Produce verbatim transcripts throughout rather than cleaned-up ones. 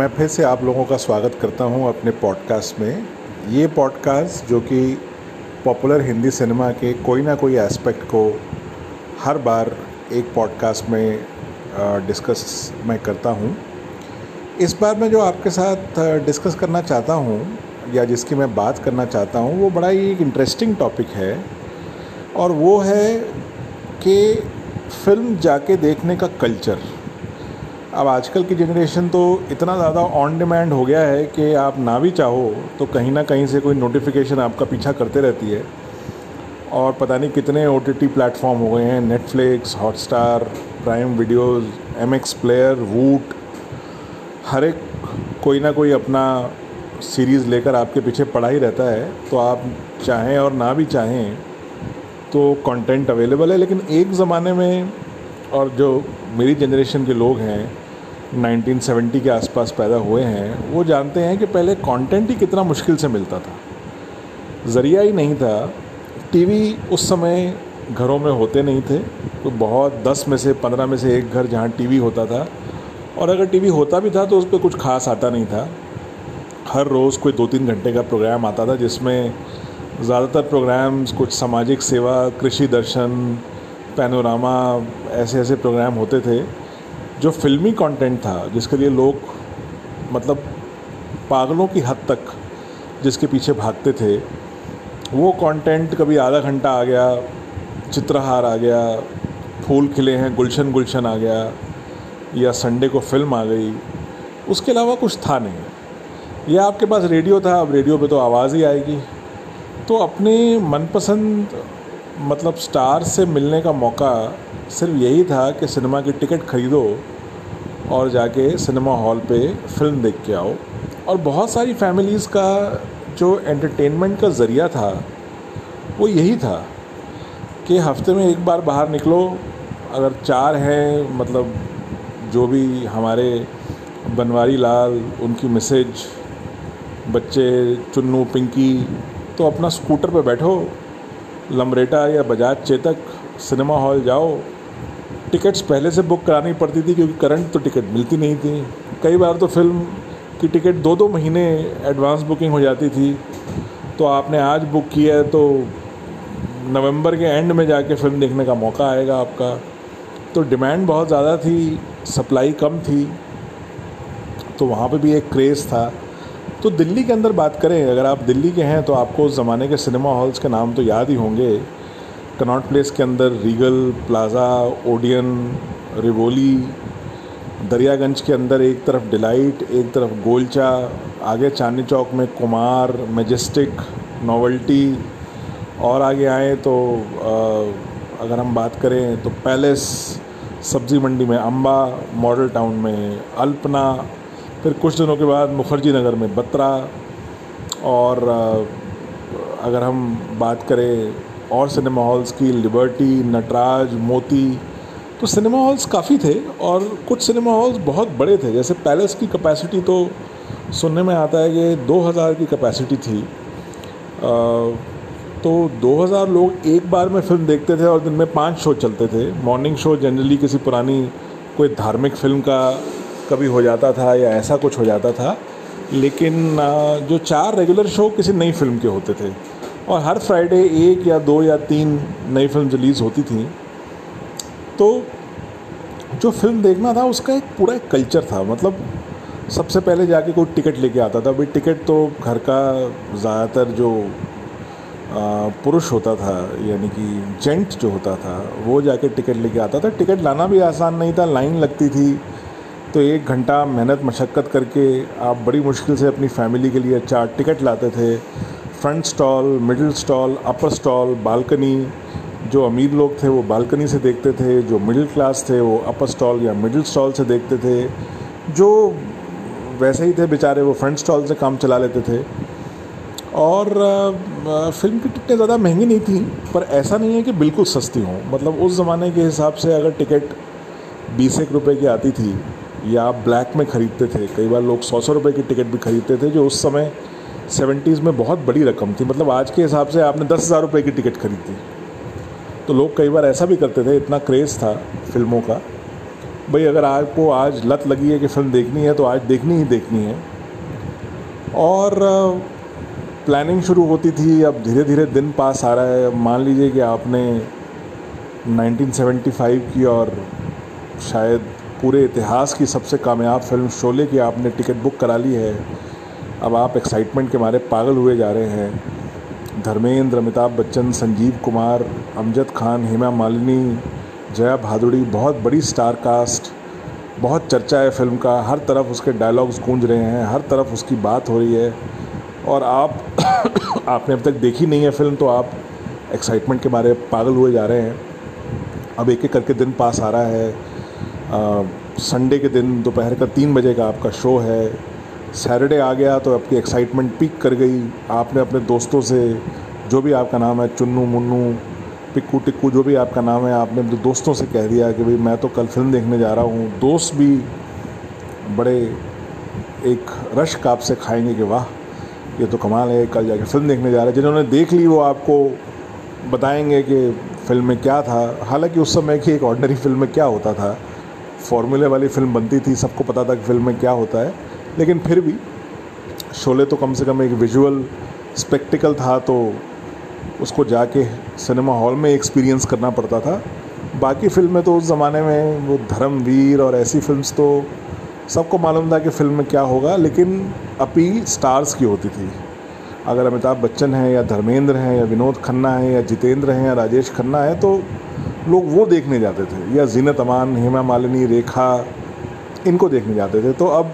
मैं फिर से आप लोगों का स्वागत करता हूं अपने पॉडकास्ट में। ये पॉडकास्ट जो कि पॉपुलर हिंदी सिनेमा के कोई ना कोई एस्पेक्ट को हर बार एक पॉडकास्ट में डिस्कस मैं करता हूं। इस बार मैं जो आपके साथ डिस्कस करना चाहता हूं या जिसकी मैं बात करना चाहता हूं वो बड़ा ही एक इंटरेस्टिंग टॉपिक है, और वो है कि फ़िल्म जाके देखने का कल्चर। अब आजकल की जनरेशन तो इतना ज़्यादा ऑन डिमांड हो गया है कि आप ना भी चाहो तो कहीं ना कहीं से कोई नोटिफिकेशन आपका पीछा करते रहती है। और पता नहीं कितने ओ टी टी प्लेटफॉर्म हो गए हैं, Netflix, Hotstar, prime videos, M X player, Voot, हर एक कोई ना कोई अपना सीरीज़ लेकर आपके पीछे पड़ा ही रहता है। तो आप चाहें और ना भी चाहें तो कंटेंट अवेलेबल है। लेकिन एक ज़माने में, और जो मेरी जनरेशन के लोग हैं नाइनटीन सेवेंटी के आसपास पैदा हुए हैं, वो जानते हैं कि पहले कंटेंट ही कितना मुश्किल से मिलता था, ज़रिया ही नहीं था। टीवी उस समय घरों में होते नहीं थे, तो बहुत दस में से पंद्रह में से एक घर जहाँ टीवी होता था, और अगर टीवी होता भी था तो उस पर कुछ खास आता नहीं था। हर रोज़ कोई दो तीन घंटे का प्रोग्राम आता था, जिसमें ज़्यादातर प्रोग्राम्स कुछ सामाजिक सेवा, कृषि दर्शन, पैनोरामा, ऐसे ऐसे प्रोग्राम होते थे। जो फिल्मी कंटेंट था जिसके लिए लोग मतलब पागलों की हद तक जिसके पीछे भागते थे, वो कंटेंट कभी आधा घंटा आ गया, चित्रहार आ गया, फूल खिले हैं, गुलशन गुलशन आ गया, या संडे को फिल्म आ गई। उसके अलावा कुछ था नहीं। या आपके पास रेडियो था, अब रेडियो पे तो आवाज़ ही आएगी। तो अपने मनपसंद मतलब स्टार से मिलने का मौका सिर्फ यही था कि सिनेमा की टिकट ख़रीदो और जाके सिनेमा हॉल पे फिल्म देख के आओ। और बहुत सारी फैमिलीज़ का जो एंटरटेनमेंट का ज़रिया था वो यही था कि हफ्ते में एक बार बाहर निकलो। अगर चार हैं, मतलब जो भी हमारे बनवारी लाल, उनकी मिसेज, बच्चे चुन्नू पिंकी, तो अपना स्कूटर पे बैठो, लम्बरेटा या बजाज चेतक, सिनेमा हॉल जाओ। टिकट्स पहले से बुक करानी पड़ती थी क्योंकि करंट तो टिकट मिलती नहीं थी। कई बार तो फिल्म की टिकट दो दो महीने एडवांस बुकिंग हो जाती थी, तो आपने आज बुक किया है तो नवंबर के एंड में जाके फ़िल्म देखने का मौका आएगा आपका। तो डिमांड बहुत ज़्यादा थी, सप्लाई कम थी, तो वहाँ पे भी एक क्रेज़ था। तो दिल्ली के अंदर बात करें, अगर आप दिल्ली के हैं तो आपको उस ज़माने के सिनेमा हॉल्स के नाम तो याद ही होंगे। कनॉट प्लेस के अंदर Regal, Plaza, Odeon, Rivoli, Daryaganj के अंदर एक तरफ डिलाइट, एक तरफ गोलचा, आगे चांदनी चौक में कुमार, मैजेस्टिक, नोवेल्टी, और आगे आए तो अगर हम बात करें तो पैलेस, सब्ज़ी मंडी में अम्बा, मॉडल टाउन में अल्पना, फिर कुछ दिनों के बाद मुखर्जी नगर में बत्रा, और अगर हम बात करें और सिनेमा हॉल्स की, लिबर्टी, नटराज, मोती। तो सिनेमा हॉल्स काफ़ी थे, और कुछ सिनेमा हॉल्स बहुत बड़े थे। जैसे पैलेस की कैपेसिटी तो सुनने में आता है कि दो हज़ार की कैपेसिटी थी। तो दो हज़ार लोग एक बार में फिल्म देखते थे, और दिन में पाँच शो चलते थे। मॉर्निंग शो जनरली किसी पुरानी कोई धार्मिक फिल्म का कभी हो जाता था या ऐसा कुछ हो जाता था, लेकिन जो चार रेगुलर शो किसी नई फिल्म के होते थे, और हर फ्राइडे एक या दो या तीन नई फिल्म रिलीज़ होती थी। तो जो फिल्म देखना था उसका एक पूरा एक कल्चर था। मतलब सबसे पहले जाके कोई टिकट लेके आता था। भाई टिकट तो घर का ज़्यादातर जो पुरुष होता था, यानी कि जेंट जो होता था, वो जाके टिकट लेके आता था। टिकट लाना भी आसान नहीं था, लाइन लगती थी, तो एक घंटा मेहनत मशक्क़त करके आप बड़ी मुश्किल से अपनी फैमिली के लिए चार टिकट लाते थे। Front stall, middle stall, upper stall, balcony, जो अमीर लोग थे वो बालकनी से देखते थे, जो मिडिल क्लास थे वो अपर स्टॉल या मिडिल स्टॉल से देखते थे, जो वैसे ही थे बेचारे वो फ्रंट स्टॉल से काम चला लेते थे। और फिल्म की टिकटें ज़्यादा महंगी नहीं थी, पर ऐसा नहीं है कि बिल्कुल सस्ती हों। मतलब उस ज़माने के हिसाब से अगर टिकट बीस एक रुपये की आती थी, या आप ब्लैक में ख़रीदते थे, कई बार लोग सौ सौ रुपये की टिकट भी ख़रीदते थे, जो उस समय सेवेंटीज़ में बहुत बड़ी रकम थी। मतलब आज के हिसाब से आपने दस हज़ार रुपये की टिकट खरीदी, तो लोग कई बार ऐसा भी करते थे, इतना क्रेज़ था फिल्मों का। भाई अगर आपको आज लत लगी है कि फिल्म देखनी है तो आज देखनी ही देखनी है। और प्लानिंग शुरू होती थी, अब धीरे धीरे दिन पास आ रहा है। मान लीजिए कि आपने उन्नीस सौ पचहत्तर की और शायद पूरे इतिहास की सबसे कामयाब फिल्म शोले की आपने टिकट बुक करा ली है। अब आप एक्साइटमेंट के मारे पागल हुए जा रहे हैं। धर्मेंद्र, अमिताभ बच्चन, संजीव कुमार, अमजद खान, हेमा मालिनी, जया भादुड़ी, बहुत बड़ी स्टार कास्ट, बहुत चर्चा है फिल्म का। हर तरफ उसके डायलॉग्स गूंज रहे हैं, हर तरफ उसकी बात हो रही है। और आप आपने अब तक देखी नहीं है फिल्म, तो आप एक्साइटमेंट के बारे में पागल हुए जा रहे हैं। अब एक एक करके दिन पास आ रहा है। संडे के दिन दोपहर का तीन बजे का आपका शो है। सैटरडे आ गया तो आपकी एक्साइटमेंट पीक कर गई। आपने अपने दोस्तों से, जो भी आपका नाम है, चुन्नू, मुन्नू, पिक्कू, टिक्कू, जो भी आपका नाम है, आपने अपने दोस्तों से कह दिया कि भाई मैं तो कल फिल्म देखने जा रहा हूँ। दोस्त भी बड़े एक रश का आपसे खाएंगे कि वाह ये तो कमाल है, कल जाके फिल्म देखने जा रहे हैं। जिन्होंने देख ली वो आपको बताएंगे कि फिल्म में क्या था। हालांकि उस समय की एक ऑर्डिनरी फिल्म में क्या होता था, फॉर्मूले वाली फिल्म बनती थी, सबको पता था कि फिल्म में क्या होता है, लेकिन फिर भी शोले तो कम से कम एक विजुअल स्पेक्टिकल था, तो उसको जाके सिनेमा हॉल में एक्सपीरियंस करना पड़ता था। बाकी फिल्में तो उस ज़माने में, वो धर्मवीर और ऐसी फिल्म्स, तो सबको मालूम था कि फ़िल्म में क्या होगा, लेकिन अपील स्टार्स की होती थी। अगर अमिताभ बच्चन हैं या धर्मेंद्र हैं या विनोद खन्ना हैं या जितेंद्र हैं या राजेश खन्ना है, तो लोग वो देखने जाते थे, या जीनत अमान, हेमा मालिनी, रेखा, इनको देखने जाते थे। तो अब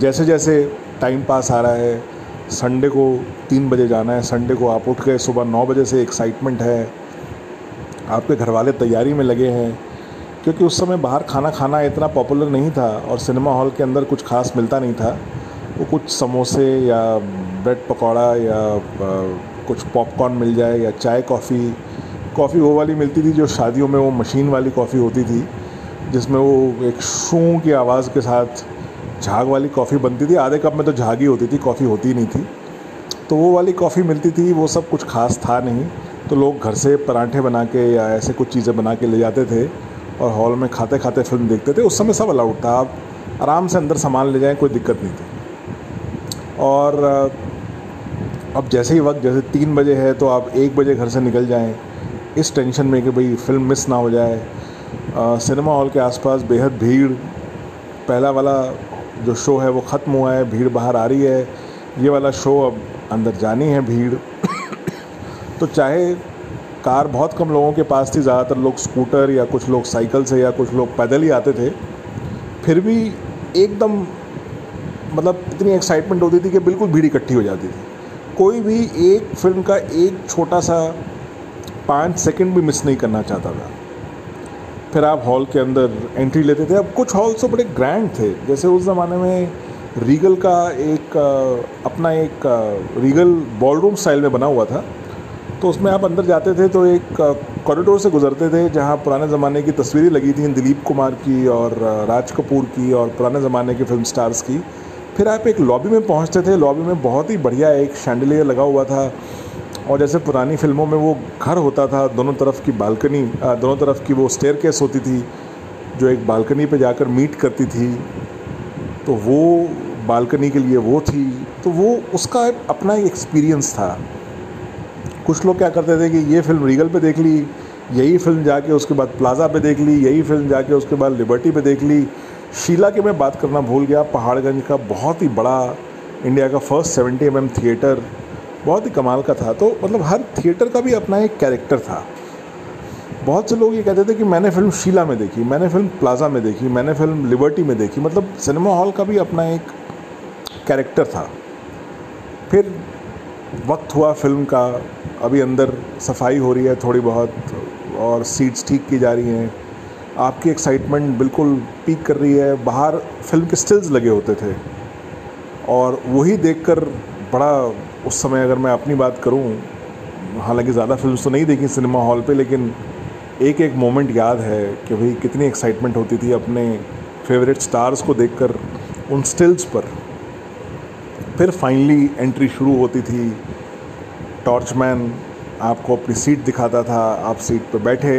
जैसे जैसे टाइम पास आ रहा है, संडे को तीन बजे जाना है, संडे को आप उठ गए, सुबह नौ बजे से एक्साइटमेंट है, आपके घर वाले तैयारी में लगे हैं, क्योंकि उस समय बाहर खाना खाना इतना पॉपुलर नहीं था और सिनेमा हॉल के अंदर कुछ खास मिलता नहीं था। वो कुछ समोसे या ब्रेड पकौड़ा या कुछ पॉपकॉर्न मिल जाए, या चाय, कॉफ़ी कॉफ़ी वो वाली मिलती थी जो शादियों में वो मशीन वाली कॉफ़ी होती थी, जिसमें वो एक शूं की आवाज़ के साथ झाग वाली कॉफ़ी बनती थी। आधे कप में तो झाग ही होती थी, कॉफ़ी होती नहीं थी, तो वो वाली कॉफ़ी मिलती थी। वो सब कुछ खास था नहीं, तो लोग घर से परांठे बना के या ऐसे कुछ चीज़ें बना के ले जाते थे और हॉल में खाते खाते फिल्म देखते थे। उस समय सब अलाउड था, आप आराम से अंदर सामान ले जाएं, कोई दिक्कत नहीं थी। और अब जैसे ही वक्त, जैसे तीन बजे है, तो आप एक बजे घर से निकल जाएँ, इस टेंशन में कि भाई फिल्म मिस ना हो जाए। सिनेमा हॉल के आसपास बेहद भीड़, पहला वाला जो शो है वो ख़त्म हुआ है, भीड़ बाहर आ रही है, ये वाला शो अब अंदर जानी है भीड़। तो चाहे कार बहुत कम लोगों के पास थी, ज़्यादातर लोग स्कूटर या कुछ लोग साइकिल से या कुछ लोग पैदल ही आते थे, फिर भी एकदम मतलब इतनी एक्साइटमेंट होती थी कि बिल्कुल भीड़ इकट्ठी हो जाती थी। कोई भी एक फिल्म का एक छोटा सा पाँच सेकंड भी मिस नहीं करना चाहता था। फिर आप हॉल के अंदर एंट्री लेते थे। अब कुछ हॉल्स तो बड़े ग्रैंड थे, जैसे उस ज़माने में रीगल का एक अपना एक रीगल बॉलरूम स्टाइल में बना हुआ था, तो उसमें आप अंदर जाते थे तो एक कॉरिडोर से गुजरते थे जहां पुराने ज़माने की तस्वीरें लगी थी, दिलीप कुमार की और राज कपूर की और पुराने ज़माने के फिल्म स्टार्स की। फिर आप एक लॉबी में पहुँचते थे, लॉबी में बहुत ही बढ़िया एक शैंडलियर लगा हुआ था, और जैसे पुरानी फिल्मों में वो घर होता था, दोनों तरफ की बालकनी, दोनों तरफ की वो स्टेयरकेस होती थी जो एक बालकनी पे जाकर मीट करती थी, तो वो बालकनी के लिए वो थी, तो वो उसका अपना एक एक्सपीरियंस था। कुछ लोग क्या करते थे कि ये फिल्म रीगल पे देख ली, यही फिल्म जाके उसके बाद प्लाज़ा पे देख ली, यही फिल्म जाके उसके बाद लिबर्टी पे देख ली। शीला की मैं बात करना भूल गया, पहाड़गंज का बहुत ही बड़ा इंडिया का first seventy M M theatre, बहुत ही कमाल का था। तो मतलब हर थिएटर का भी अपना एक कैरेक्टर था। बहुत से लोग ये कहते थे कि मैंने फिल्म शीला में देखी, मैंने फिल्म प्लाज़ा में देखी, मैंने फिल्म लिबर्टी में देखी, मतलब सिनेमा हॉल का भी अपना एक कैरेक्टर था। फिर वक्त हुआ फिल्म का, अभी अंदर सफाई हो रही है थोड़ी बहुत और सीट्स ठीक की जा रही हैं, आपकी एक्साइटमेंट बिल्कुल पीक कर रही है। बाहर फिल्म के स्टिल्स लगे होते थे और वही देख कर बड़ा, उस समय अगर मैं अपनी बात करूं, हालांकि ज़्यादा फिल्म्स तो नहीं देखी सिनेमा हॉल पे, लेकिन एक एक मोमेंट याद है कि भाई कितनी एक्साइटमेंट होती थी अपने फेवरेट स्टार्स को देखकर उन स्टिल्स पर। फिर फाइनली एंट्री शुरू होती थी, टॉर्चमैन आपको अपनी सीट दिखाता था, आप सीट पर बैठे,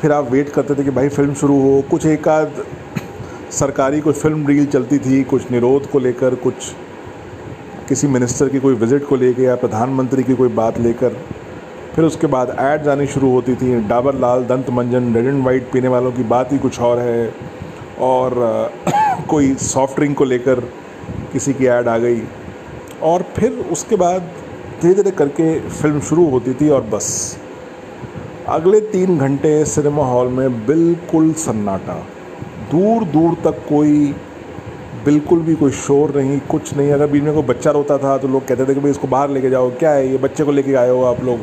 फिर आप वेट करते थे कि भाई फिल्म शुरू हो। कुछ एक आध सरकारी कोई फिल्म डील चलती थी, कुछ निरोध को लेकर, कुछ किसी मिनिस्टर की कोई विज़िट को लेकर या प्रधानमंत्री की कोई बात लेकर। फिर उसके बाद ऐड आनी शुरू होती थी, डाबर लाल, दंत मंजन, रेड एंड वाइट पीने वालों की बात ही कुछ और है, और कोई सॉफ्ट ड्रिंक को लेकर किसी की ऐड आ गई। और फिर उसके बाद धीरे धीरे करके फिल्म शुरू होती थी और बस अगले तीन घंटे सिनेमा हॉल में बिल्कुल सन्नाटा, दूर दूर तक कोई बिल्कुल भी कोई शोर नहीं, कुछ नहीं। अगर बीच में कोई बच्चा रोता था तो लोग कहते थे कि भाई इसको बाहर लेके जाओ, क्या है ये बच्चे को लेके आए हो आप लोग।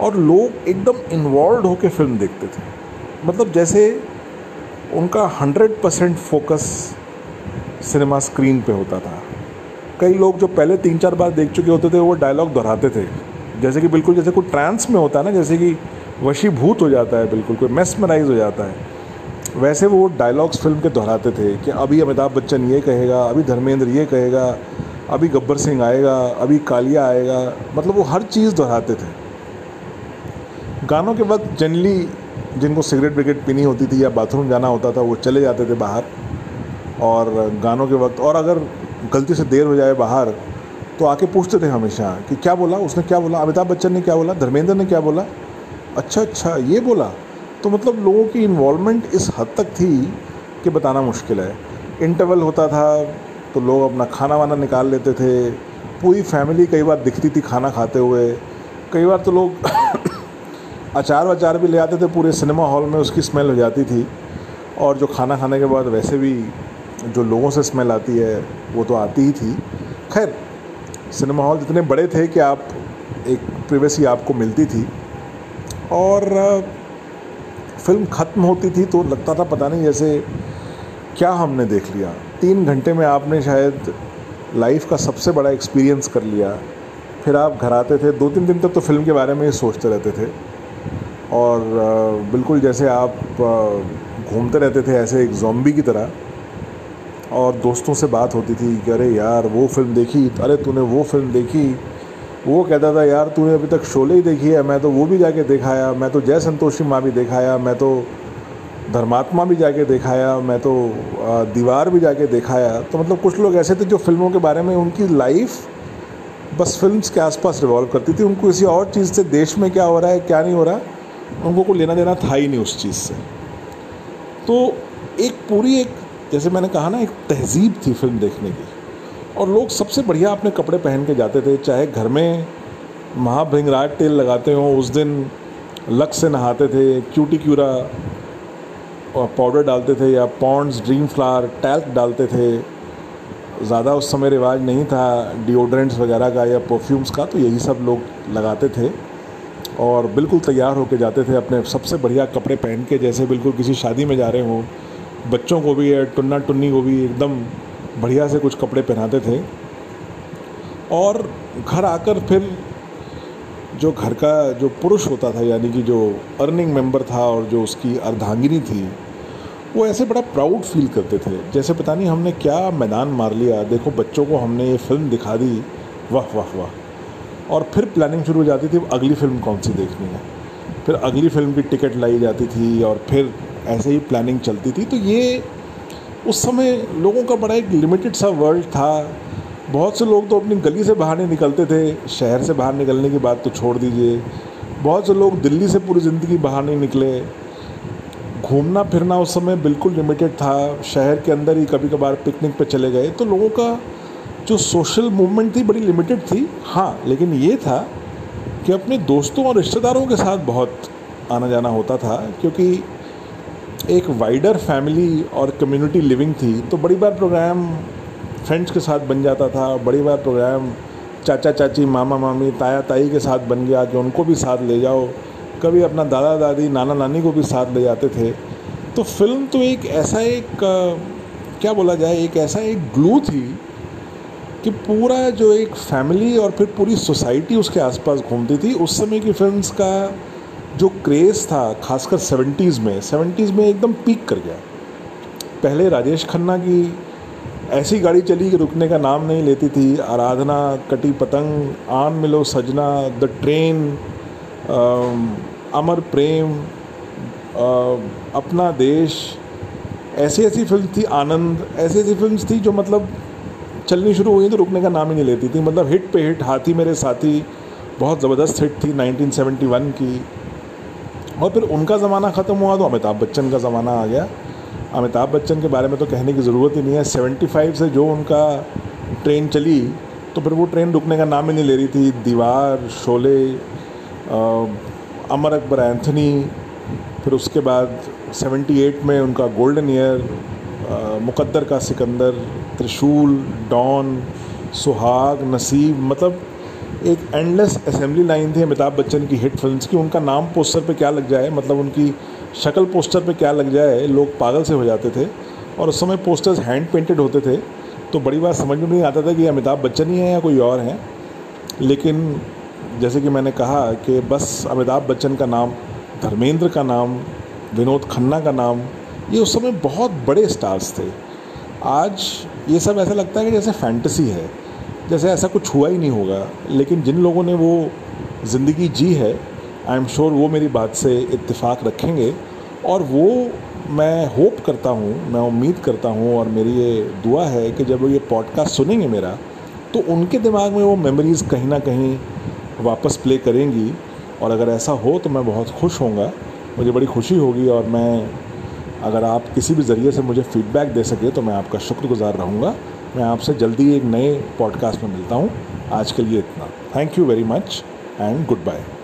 और लोग एकदम इन्वॉल्व होकर फिल्म देखते थे, मतलब जैसे उनका hundred percent focus cinema screen पे होता था। कई लोग जो पहले तीन चार बार देख चुके होते थे वो डायलॉग दोहराते थे, जैसे कि बिल्कुल जैसे कोई ट्रांस में होता है ना, जैसे कि वशीभूत हो जाता है, बिल्कुल कोई मेस्मराइज हो जाता है, वैसे वो डायलॉग्स फिल्म के दोहराते थे कि अभी अमिताभ बच्चन ये कहेगा, अभी धर्मेंद्र ये कहेगा, अभी गब्बर सिंह आएगा, अभी कालिया आएगा, मतलब वो हर चीज़ दोहराते थे। गानों के वक्त जनरली जिनको सिगरेट विगरेट पीनी होती थी या बाथरूम जाना होता था वो चले जाते थे बाहर और गानों के वक्त, और अगर गलती से देर हो जाए बाहर तो आके पूछते थे हमेशा कि क्या बोला उसने, क्या बोला अमिताभ बच्चन ने, क्या बोला धर्मेंद्र ने, क्या बोला, अच्छा अच्छा ये बोला। तो मतलब लोगों की इन्वॉल्वमेंट इस हद तक थी कि बताना मुश्किल है। इंटरवल होता था तो लोग अपना खाना वाना निकाल लेते थे, पूरी फैमिली कई बार दिखती थी खाना खाते हुए, कई बार तो लोग अचार वचार भी ले आते थे पूरे सिनेमा हॉल में, उसकी स्मेल हो जाती थी। और जो खाना खाने के बाद वैसे भी जो लोगों से स्मेल आती है वो तो आती ही थी। खैर सिनेमा हॉल इतने बड़े थे कि आप एक प्राइवेसी आपको मिलती थी। और फिल्म ख़त्म होती थी तो लगता था पता नहीं जैसे क्या हमने देख लिया, तीन घंटे में आपने शायद लाइफ का सबसे बड़ा एक्सपीरियंस कर लिया। फिर आप घर आते थे, दो तीन दिन तक तो फिल्म के बारे में ही सोचते रहते थे और बिल्कुल जैसे आप घूमते रहते थे ऐसे एक ज़ॉम्बी की तरह। और दोस्तों से बात होती थी कि अरे यार वो फिल्म देखी, अरे तूने वो फिल्म देखी। वो कहता था यार तूने अभी तक शोले ही देखी है, मैं तो वो भी जाके देखाया, मैं तो जय संतोषी माँ भी देखाया, मैं तो धर्मात्मा भी जाके देखाया, मैं तो दीवार भी जाके देखाया। तो मतलब कुछ लोग ऐसे थे जो फिल्मों के बारे में उनकी लाइफ बस फिल्म्स के आसपास रिवॉल्व करती थी, उनको किसी और चीज़ से, देश में क्या हो रहा है क्या नहीं हो रहा, उनको कोई लेना देना था ही नहीं उस चीज़ से। तो एक पूरी एक जैसे मैंने कहा ना एक तहजीब थी फिल्म देखने की। और लोग सबसे बढ़िया अपने कपड़े पहन के जाते थे, चाहे घर में महाभृंगराज तेल लगाते हों, उस दिन लक से नहाते थे, क्यूटिक्यूरा पाउडर डालते थे या पॉन्ड्स, ड्रीम फ्लावर, टैल्क डालते थे। ज़्यादा उस समय रिवाज नहीं था डिओड्रेंट्स वगैरह का या परफ्यूम्स का, तो यही सब लोग लगाते थे और बिल्कुल तैयार होके जाते थे अपने सबसे बढ़िया कपड़े पहन के, जैसे बिल्कुल किसी शादी में जा रहे हों। बच्चों को भी, टुन्ना टुन्नी को भी एकदम बढ़िया से कुछ कपड़े पहनाते थे। और घर आकर फिर जो घर का जो पुरुष होता था, यानी कि जो अर्निंग मेंबर था और जो उसकी अर्धांगिनी थी, वो ऐसे बड़ा प्राउड फील करते थे जैसे पता नहीं हमने क्या मैदान मार लिया, देखो बच्चों को हमने ये फिल्म दिखा दी, वाह वाह वाह। और फिर प्लानिंग शुरू हो जाती थी अगली फिल्म कौन सी देखनी है, फिर अगली फिल्म की टिकट लाई जाती थी और फिर ऐसे ही प्लानिंग चलती थी। तो ये उस समय लोगों का बड़ा एक लिमिटेड सा वर्ल्ड था। बहुत से लोग तो अपनी गली से बाहर नहीं निकलते थे, शहर से बाहर निकलने की बात तो छोड़ दीजिए। बहुत से लोग दिल्ली से पूरी ज़िंदगी बाहर नहीं निकले। घूमना फिरना उस समय बिल्कुल लिमिटेड था, शहर के अंदर ही कभी कभार पिकनिक पे चले गए। तो लोगों का जो सोशल मूवमेंट थी बड़ी लिमिटेड थी। हाँ, लेकिन ये था कि अपने दोस्तों और रिश्तेदारों के साथ बहुत आना जाना होता था, क्योंकि एक वाइडर फैमिली और कम्युनिटी लिविंग थी। तो बड़ी बार प्रोग्राम फ्रेंड्स के साथ बन जाता था, बड़ी बार प्रोग्राम चाचा चाची, मामा मामी, ताया ताई के साथ बन गया कि उनको भी साथ ले जाओ। कभी अपना दादा दादी, नाना नानी को भी साथ ले जाते थे। तो फिल्म तो एक ऐसा एक क्या बोला जाए, एक ऐसा एक ग्लू थी कि पूरा जो एक फैमिली और फिर पूरी सोसाइटी उसके आसपास घूमती थी। उस समय की फिल्म्स का जो क्रेज़ था, खासकर सेवेंटीज़ में सेवेंटीज़ में एकदम पीक कर गया। पहले राजेश खन्ना की ऐसी गाड़ी चली कि रुकने का नाम नहीं लेती थी। आराधना, कटी पतंग, आन मिलो सजना, द ट्रेन, अमर प्रेम, अपना देश, ऐसी ऐसी फिल्म थी, आनंद, ऐसी ऐसी फिल्म थी जो मतलब चलनी शुरू हुई तो रुकने का नाम ही नहीं लेती थी। मतलब हिट पे हिट। हाथी मेरे साथी बहुत ज़बरदस्त हिट थी नाइनटीन सेवेंटी वन की, और फिर उनका ज़माना ख़त्म हुआ तो अमिताभ बच्चन का ज़माना आ गया। अमिताभ बच्चन के बारे में तो कहने की ज़रूरत ही नहीं है। पचहत्तर से जो उनका ट्रेन चली तो फिर वो ट्रेन रुकने का नाम ही नहीं ले रही थी। दीवार, शोले, अमर अकबर एंथनी, फिर उसके बाद अठहत्तर में उनका गोल्डन ईयर, मुकद्दर का सिकंदर, त्रिशूल, डॉन, सुहाग, नसीब, मतलब एक एंडलेस असेंबली लाइन थी अमिताभ बच्चन की हिट फिल्म्स की। उनका नाम पोस्टर पे क्या लग जाए, मतलब उनकी शक्ल पोस्टर पे क्या लग जाए, लोग पागल से हो जाते थे। और उस समय पोस्टर्स हैंड पेंटेड होते थे तो बड़ी बात समझ में नहीं आता था कि अमिताभ बच्चन ही हैं या कोई और हैं। लेकिन जैसे कि मैंने कहा कि बस अमिताभ बच्चन का नाम, धर्मेंद्र का नाम, विनोद खन्ना का नाम, ये उस समय बहुत बड़े स्टार्स थे। आज ये सब ऐसा लगता है कि जैसे फैंटेसी है, जैसे ऐसा कुछ हुआ ही नहीं होगा। लेकिन जिन लोगों ने वो ज़िंदगी जी है, आई एम श्योर वो मेरी बात से इत्तेफाक रखेंगे, और वो मैं होप करता हूँ, मैं उम्मीद करता हूँ, और मेरी ये दुआ है कि जब वो ये पॉडकास्ट सुनेंगे मेरा तो उनके दिमाग में वो मेमोरीज़ कहीं ना कहीं वापस प्ले करेंगी। और अगर ऐसा हो तो मैं बहुत खुश होऊंगा, मुझे बड़ी खुशी होगी। और मैं, अगर आप किसी भी ज़रिए से मुझे फ़ीडबैक दे सके तो मैं आपका शुक्रगुज़ार रहूँगा। मैं आपसे जल्दी एक नए पॉडकास्ट में मिलता हूँ। आज के लिए इतना। Thank you very much and good bye.